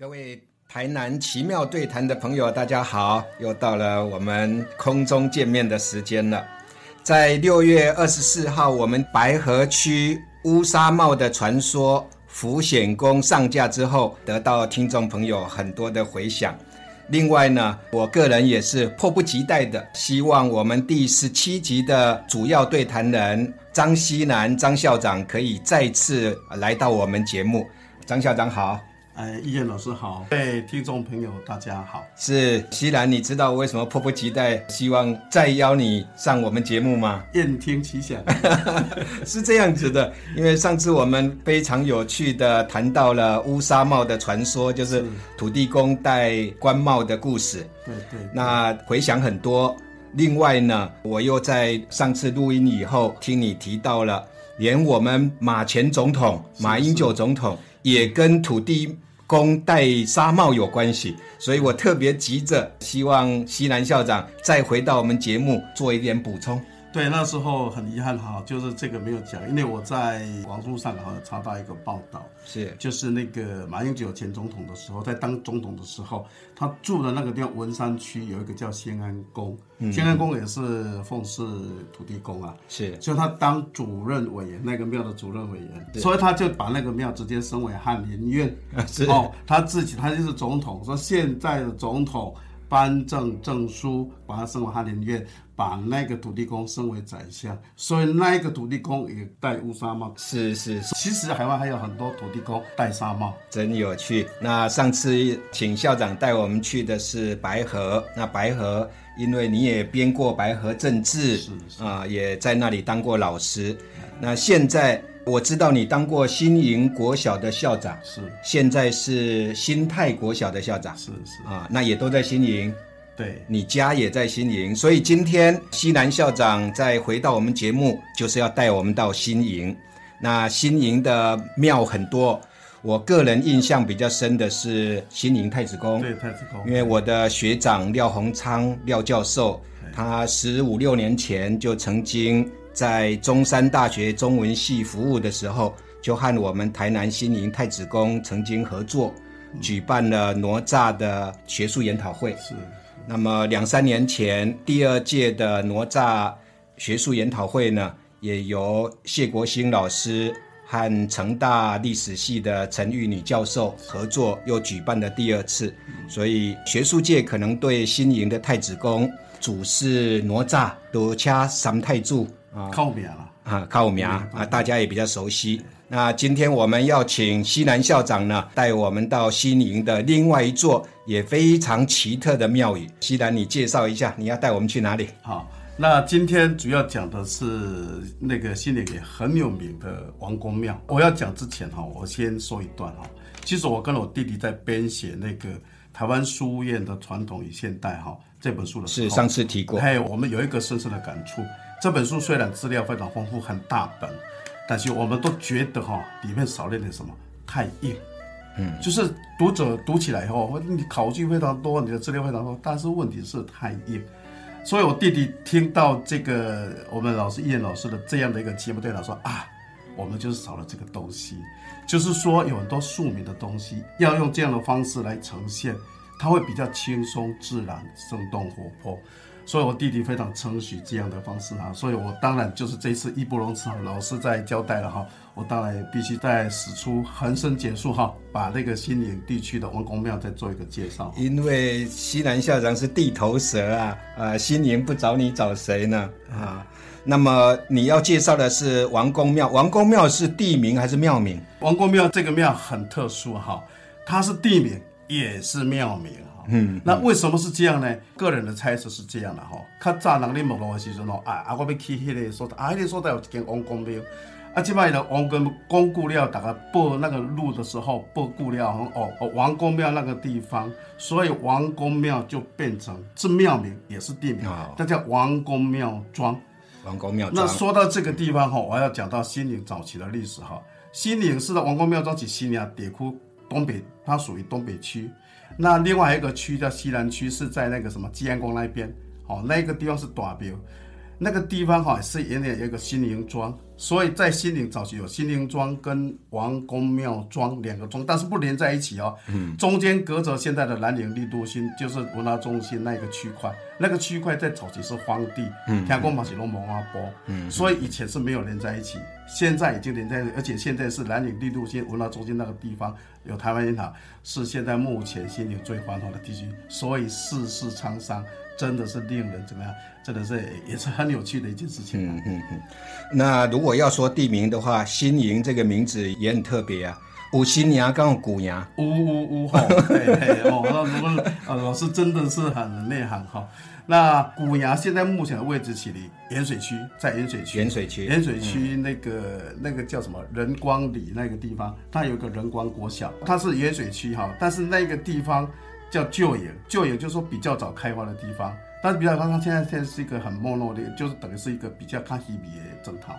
各位台南奇妙对谈的朋友，大家好，又到了我们空中见面的时间了。在6月24号，我们白河区乌纱帽的传说福显宫上架之后，得到听众朋友很多的回响。另外呢，我个人也是迫不及待的，希望我们第17集的主要对谈人张希南张校长可以再次来到我们节目。张校长好。易彦老师好，对听众朋友大家好。是，希南，你知道为什么迫不及待希望再邀你上我们节目吗？愿听其详。是这样子的，因为上次我们非常有趣的谈到了乌纱帽的传说，就是土地公戴官帽的故事。对 对, 对，那回想很多。另外呢，我又在上次录音以后听你提到了，连我们马前总统马英九总统也跟土地公戴纱帽有关系，所以我特别急着希望希南校长再回到我们节目做一点补充。对，那时候很遗憾哈，就是这个没有讲，因为我在网络上好像查到一个报道，是就是那个马英九前总统的时候，在当总统的时候，他住的那个地方文山区有一个叫仙安宫，仙安宫也是奉祀土地公啊，是，所以他当主任委员，那个庙的主任委员，所以他就把那个庙直接升为翰林院，是哦，他自己他就是总统，说现在的总统。颁证证书把他升为翰林院，把那个土地公升为宰相，所以那个土地公也戴乌纱帽。是是是，其实海外还有很多土地公戴纱帽，真有趣。那上次请校长带我们去的是白河，那白河因为你也编过白河政治啊、也在那里当过老师。那现在我知道你当过新营国小的校长，是，现在是新泰国小的校长，是是啊，那也都在新营，对，你家也在新营，所以今天希南校长再回到我们节目，就是要带我们到新营。那新营的庙很多，我个人印象比较深的是新营太子宫，对，太子宫，因为我的学长廖鸿昌廖教授，他15、16年前就曾经。在中山大学中文系服务的时候，就和我们台南新营太子宫曾经合作，举办了哪吒的学术研讨会。是。那么2、3年前，第2届的哪吒学术研讨会呢，也由谢国兴老师和成大历史系的陈玉女教授合作，又举办了第2次。所以学术界可能对新营的太子宫主事哪吒、罗恰三太柱。靠名了啊，靠名啊，大家也比较熟悉。那今天我们要请希南校长呢，带我们到新营的另外一座也非常奇特的庙宇。希南，你介绍一下，你要带我们去哪里？好，那今天主要讲的是那个新营也很有名的王公庙。我要讲之前哈，我先说一段哈。其实我跟我弟弟在编写那个台湾书院的传统与现代哈这本书的时候，是上次提过。哎，我们有一个深深的感触。这本书虽然资料非常丰富，很大本，但是我们都觉得哈、里面少了点什么，太硬。嗯，就是读者读起来以后，你考据非常多，你的资料非常多，但是问题是太硬。所以我弟弟听到这个我们老师易彦老师的这样的一个节目，对他说啊，我们就是少了这个东西，就是说有很多庶民的东西，要用这样的方式来呈现，它会比较轻松自然、生动活泼。所以我弟弟非常称许这样的方式啊，所以我当然就是这次义不容辞，老师在交代了哈，我当然也必须再使出横生解数哈，把那个新营地区的王公庙再做一个介绍。因为希南校长是地头蛇啊，新营不找你找谁呢啊？那么你要介绍的是王公庙，王公庙是地名还是庙名？王公庙这个庙很特殊哈，它是地名也是庙名。嗯，那为什么是这样呢？个人的猜测是这样的哈。较早人咧问路的时阵咯，啊，我要去迄个所在，啊，迄个所在有一间王公庙，啊，即摆呢王公公故料，大家报那个路的时候报故料，哦，王公庙那个地方，所以王公庙就变成是庙名也是地名，它叫王公庙庄。王公庙庄。那说到这个地方哈，我要讲到新营早期的历史哈。新营是王公庙庄是新营地区东北，它属于东北区。那另外一个区叫西南区，是在那个什么基安宫那边，哦，那个地方是大庙，那个地方哈、是原来有一个新营庄，所以在新营早期有新营庄跟王公庙庄两个庄，但是不连在一起哦，中间隔着现在的南宁丽都新，就是文化中心那个区块，那个区块在早期是荒地，天公马是龙门花波，所以以前是没有连在一起，现在已经连在一起，而且现在是南宁丽都新文化中心那个地方有台湾银行，是现在目前新营最繁华的地区，所以世事沧桑。真的是令人怎么样？真的是也是很有趣的一件事情、啊。那如果要说地名的话，新营这个名字也很特别啊，有新营跟有古营。有吼，那老师真的是很内行哈。那古营现在目前的位置起立盐水区，在盐水区那个叫什么仁光里那个地方，它有一个仁光国小，它是盐水区哈，但是那个地方。叫旧营，旧营就是说比较早开发的地方，但是比较早它现在是一个很没落的，就是等于是一个比较较稀微的整套。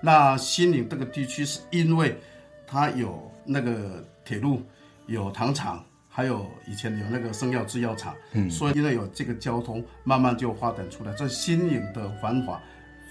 那新营这个地区是因为它有那个铁路，有糖厂，还有以前有那个生药制药厂、所以因为有这个交通，慢慢就发展出来。这新营的繁华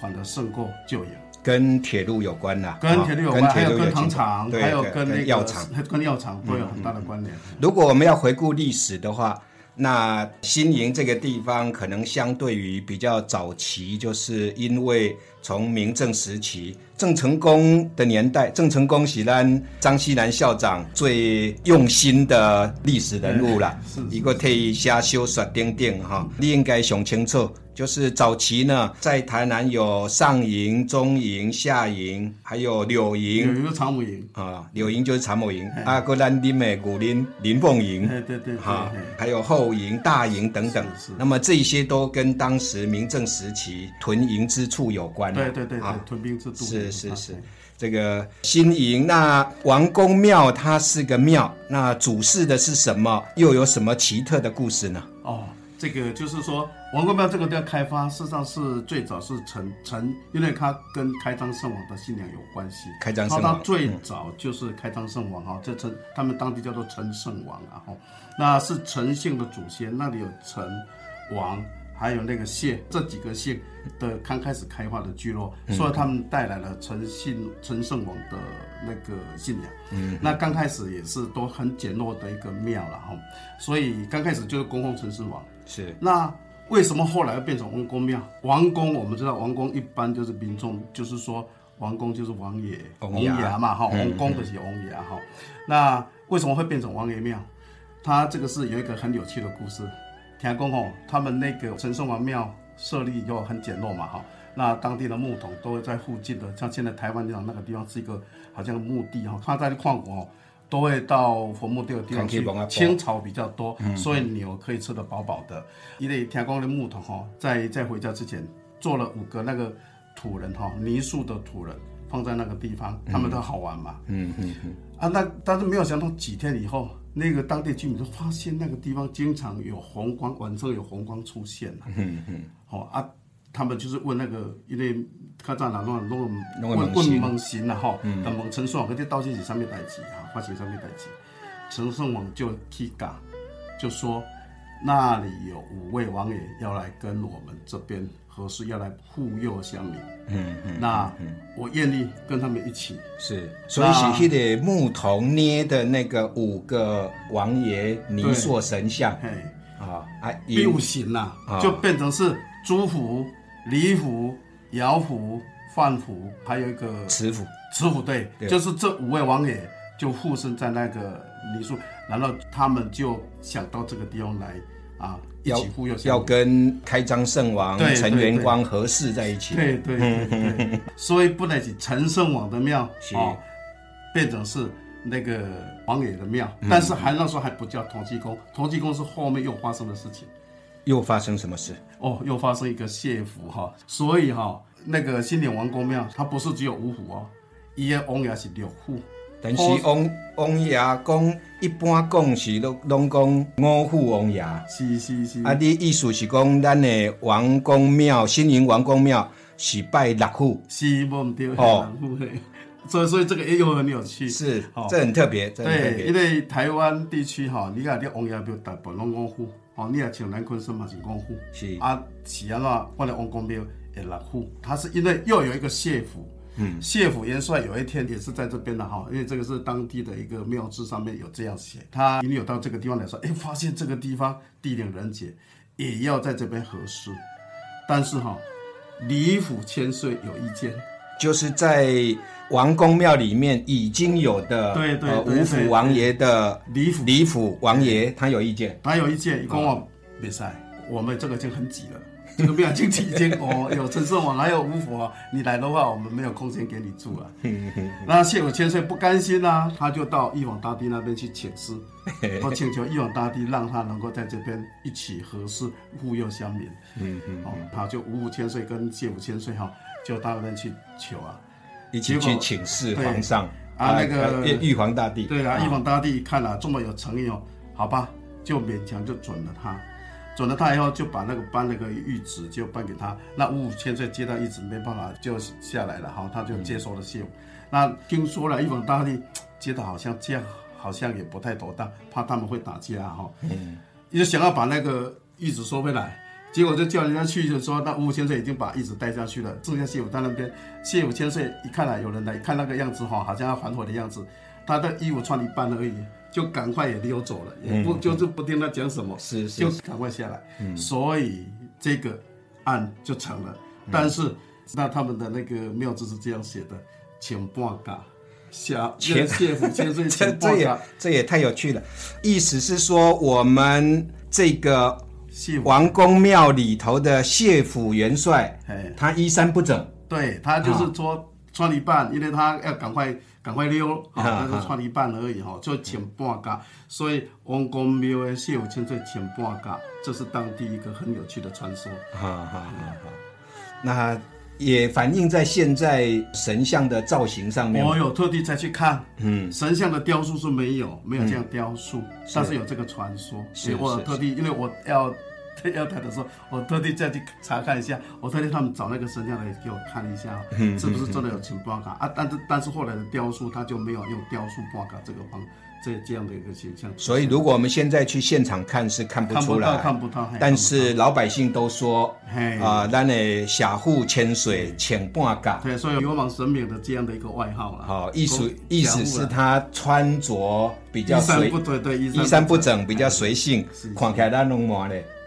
反而胜过旧营。跟铁路有关啦、啊，跟铁路有关，还有跟糖厂，还有跟那个药厂，跟药厂都有很大的关联。如果我们要回顾历史的话，那新营这个地方可能相对于比较早期，就是因为从明郑时期郑成功的年代，郑成功是咱张锡南校长最用心的历史人物啦，一个替写小说等等哈，你应该想清楚。就是早期呢，在台南有上营、中营、下营，还有柳营。柳营就是长母营啊，柳营就是长母营啊，搁咱林美古林林凤营，对，啊，还有后营、大营等等。那么这些都跟当时明郑时期屯营之处有关、啊。对，屯兵制度。是。这个新营，那王公庙它是个庙，那主事的是什么？又有什么奇特的故事呢？哦。这个就是说，王公庙这个地方开发，事实上是最早是陈，因为它跟开漳圣王的信仰有关系。开漳圣王，它最早就是开漳圣王哈，这陈他们当地叫做陈圣王啊哈，那是陈姓的祖先，那里有陈王，还有那个谢这几个姓的刚开始开发的聚落，所以他们带来了陈圣王的那个信仰。那刚开始也是都很简陋的一个庙了哈，所以刚开始就是供奉陈圣王。是，那为什么后来又变成王公庙？王公我们知道，王公一般就是民众，就是说王公就是王爷，王爷嘛哈，王公就是王爷哈。那为什么会变成王爷庙？它这个是有一个很有趣的故事。听说吼，他们那个陈圣王庙设立又很简陋嘛哈，那当地的木桶都会在附近的，像现在台湾那个地方是一个好像墓地哈，他在矿谷哦。都会到坟墓这个地方去，青草比较多，所以牛可以吃得饱饱的。因为天公的木桶哈，在回家之前做了五个那个土人哈，泥塑的土人放在那个地方，他们都好玩嘛。但是没有想到几天以后，那个当地居民就发现那个地方经常有红光，晚上有红光出现了。他们就是问那个，因为较早人问问神啦吼，但问陈圣王，这到底是啥物代志啊？发生啥物代志？陈圣王就去讲，就说那里有5位王爷要来跟我们这边合适，要来护佑乡民。那我愿意跟他们一起。是，所以是那个牧童捏的那个5个王爷泥塑神像，变形啦，就变成是朱府、李府、姚府、范府，还有一个慈府对，就是这5位王爷就附身在那个泥塑，然后他们就想到这个地方来啊，一起护佑，要跟开漳圣王陈元光合祀在一起，对，所以不能是陈圣王的庙哦，变成是那个王爷的庙，但是还那时候还不叫同济宫，同济宫是后面又发生的事情。又发生什么事？又发生一个谢府哈，所以哈，那个新营王公庙它不是只有5府哦，伊个王爷是6户，但是王爷讲一般讲是拢讲5户王爷，是啊，你意思是讲咱的王公庙新营王公庙是拜6户，是无唔对哦，所以这个也有很有趣，是，这很特别，对，因为台湾地区哈，你看你王爷比大部分拢5户。哦，你也像南昆生嘛，是5户，是啊，是安怎？我的王公庙也6户，它是因为又有一个谢府，谢府元帅有一天也是在这边的哈，因为这个是当地的一个庙志上面有这样写，他引有到这个地方来说，哎，发现这个地方地灵人杰，也要在这边合适。但是哈，李府千岁有意见，就是在王公庙里面已经有的，对，五府王爷的李府王爷，他有意见，他说我不行，我们这个已经很挤了。这个庙经济已经有陈胜王还有吴府啊，你来的话我们没有空间给你住了。那谢府千岁不甘心啊，他就到玉皇大帝那边去请示，我请求玉皇大帝让他能够在这边一起合适护佑乡民。他就吴府千岁跟谢府千岁就到那边去求啊，一起去请示皇上啊，那个玉皇大帝。对啊，玉皇大帝看了这么有诚意好吧，就勉强就准了他。准了他以后，就把那个颁那个谕旨就颁给他。那五五千岁接到谕旨没办法就下来了哈，他就接收了谢武。那听说了玉皇大帝觉得好像这样好像也不太妥当，怕他们会打架哈，就想要把那个谕旨收回来，结果就叫人家去，就说那五五千岁已经把谕旨带下去了，剩下谢武在那边。谢武千岁一看啊，有人来看那个样子哈，好像要反悔的样子，他的衣服穿一半而已。就赶快也溜走了，也不就是不听他讲什么，是就赶快下来，所以这个案就成了。但是那他们的那个庙志是这样写的：请半嘎下谢府千岁请半嘎，这也太有趣了。意思是说，我们这个王公庙里头的谢府元帅，他衣衫不整，对他就是说。穿一半，因为他要赶快溜，他就穿一半而已就请半价。所以王公庙的谢武千岁请半价，这是当地一个很有趣的传说。那也反映在现在神像的造型上面。我有特地再去看，神像的雕塑是没有这样雕塑，但是有这个传说。所以我特地，因为我要谈的时候，我特地再去查看一下，我特地他们找那个神像来给我看一下，是不是真的有请半嘎啊？但是后来的雕塑他就没有用雕塑半嘎这个方这样的一个形象。所以如果我们现在去现场看是看不出来，看不到。但是老百姓都说，咱的下户千水请半嘎，对，所以流氓神明的这样的一个外号了。好，意思是他穿着比较随，衣衫不整，比较随性，看起来咱拢满嘞。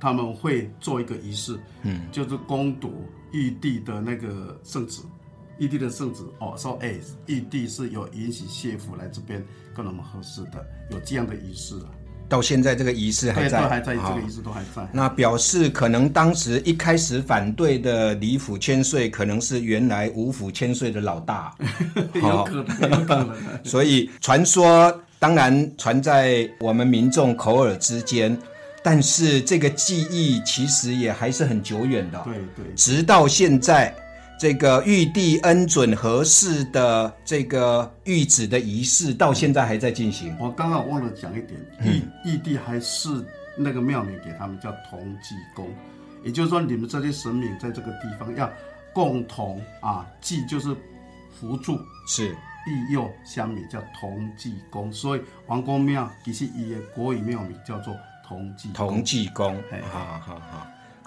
他们会做一个仪式，就是攻读玉帝的那个圣旨，说玉帝是有允许谢府来这边跟我们合适的，有这样的仪式啊。到现在这个仪式还在，这个仪式都还在。那表示可能当时一开始反对的李府千岁，可能是原来五府千岁的老大，有可能。所以传说当然传在我们民众口耳之间。但是这个记忆其实也还是很久远的对，直到现在这个玉帝恩准合适的这个谕旨的仪式到现在还在进行。我刚刚忘了讲一点，玉帝还是那个庙名给他们叫同济公，也就是说你们这些神明在这个地方要共同济，就是扶助，是庇佑乡民，叫同济公。所以王公庙其实它的国语庙名叫做同济公。好，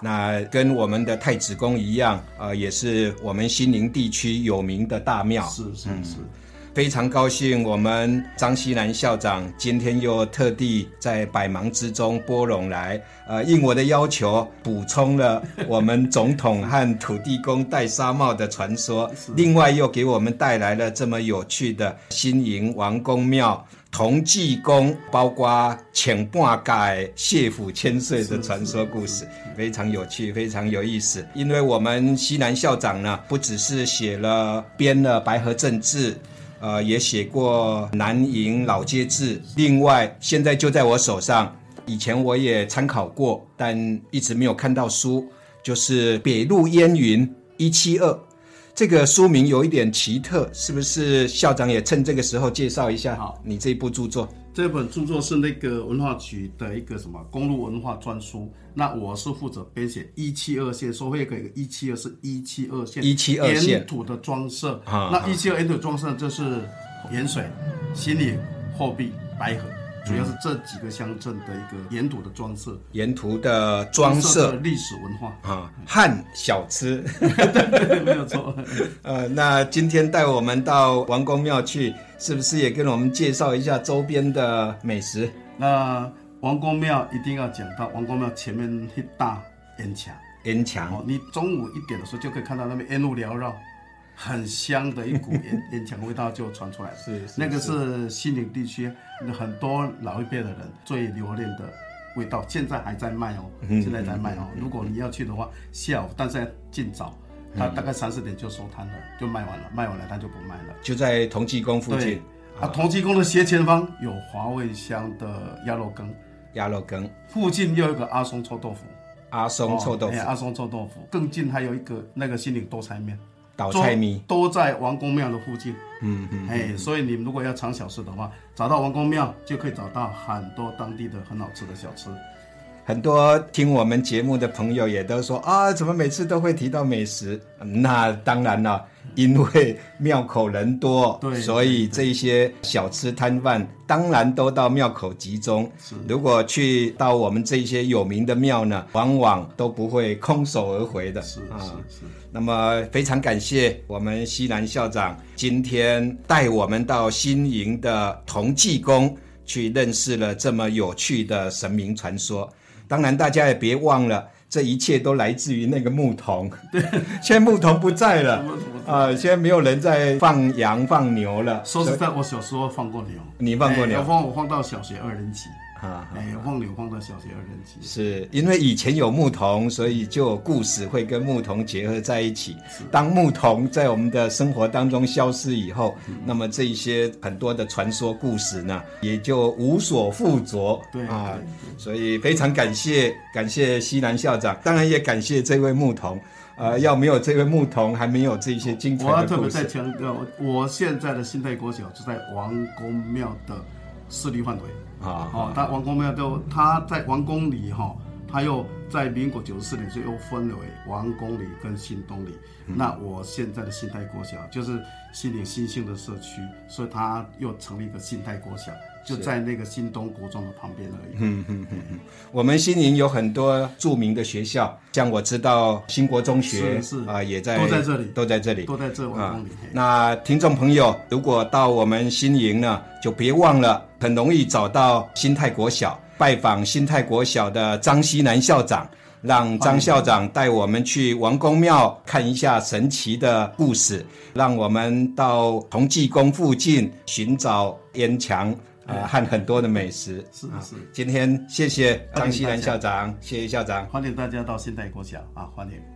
那跟我们的太子宫一样也是我们新营地区有名的大庙。是。非常高兴我们张锡南校长今天又特地在百忙之中拨冗来应我的要求补充了我们总统和土地公戴纱帽的传说，另外又给我们带来了这么有趣的新营王公庙同济公，包括请半价谢府千岁的传说故事，非常有趣，非常有意思。因为我们锡南校长呢，不只是编了白河镇志也写过南营老街志，另外现在就在我手上，以前我也参考过但一直没有看到书，就是北路烟云172，这个书名有一点奇特，是不是校长也趁这个时候介绍一下你这一部著作？这本著作是那个文化局的一个什么公路文化专书，那我是负责编写172线收费，可以172是172线172线沿土的装设、啊、那172沿土装设就是盐水、新营、后壁、白河，主要是这几个乡镇的一个沿途的装饰，沿途的装饰历史文化啊，汉小吃对没有错那今天带我们到王公庙去，是不是也跟我们介绍一下周边的美食？那王公庙一定要讲到王公庙前面一大烟墙，烟墙、哦、你中午一点的时候就可以看到那边烟雾缭绕，很香的一股烟墙味道就传出来了是那个是新营地区很多老一辈的人最留恋的味道，现在还在卖哦，现在在卖哦。如果你要去的话，下午但是要尽早，他大概3-4点就收摊了，就卖完了，卖完了他就不卖了，就在同济宫附近。啊，同济宫的斜前方有华味乡的鸭肉羹，鸭肉羹附近又有一个阿松臭豆腐，阿松臭豆腐，阿松臭豆腐更近还有一个那个新营多菜面。倒菜米都在王公庙的附近，所以你如果要尝小吃的话，找到王公庙就可以找到很多当地的很好吃的小吃。很多听我们节目的朋友也都说啊，怎么每次都会提到美食？那当然了，因为庙口人多，所以这些小吃摊贩当然都到庙口集中。如果去到我们这些有名的庙呢，往往都不会空手而回的。是。那么非常感谢我们西南校长今天带我们到新营的同济宫去认识了这么有趣的神明传说。当然大家也别忘了，这一切都来自于那个牧童。对，现在牧童不在了现在没有人在放羊放牛了。说实在，我小时候放过牛。你放过牛？我放到小学2年级放牛放到小学2年级。是因为以前有牧童，所以就有故事会跟牧童结合在一起。当牧童在我们的生活当中消失以后，那么这些很多的传说故事呢也就无所附着。对，所以非常感谢西南校长，当然也感谢这位牧童要没有这位牧童，还没有这些精彩的故事。我要特别再强调，我现在的新泰国小就在王公庙的势力范围但王公庙都，他在王公里他又在民国94年就又分为王公里跟新东里。那我现在的新泰国小就是新营新兴的社区，所以他又成立一个新泰国小，就在那个新东国中的旁边而已。我们新营有很多著名的学校，像我知道新国中学也在，都在这王公里。那听众朋友如果到我们新营呢，就别忘了很容易找到新泰国小，拜访新泰国小的张西南校长，让张校长带我们去王公庙看一下神奇的故事，让我们到同济宫附近寻找烟墙和很多的美食。是。今天谢谢张西南校长，谢谢校长，欢迎大家到新泰国小欢迎。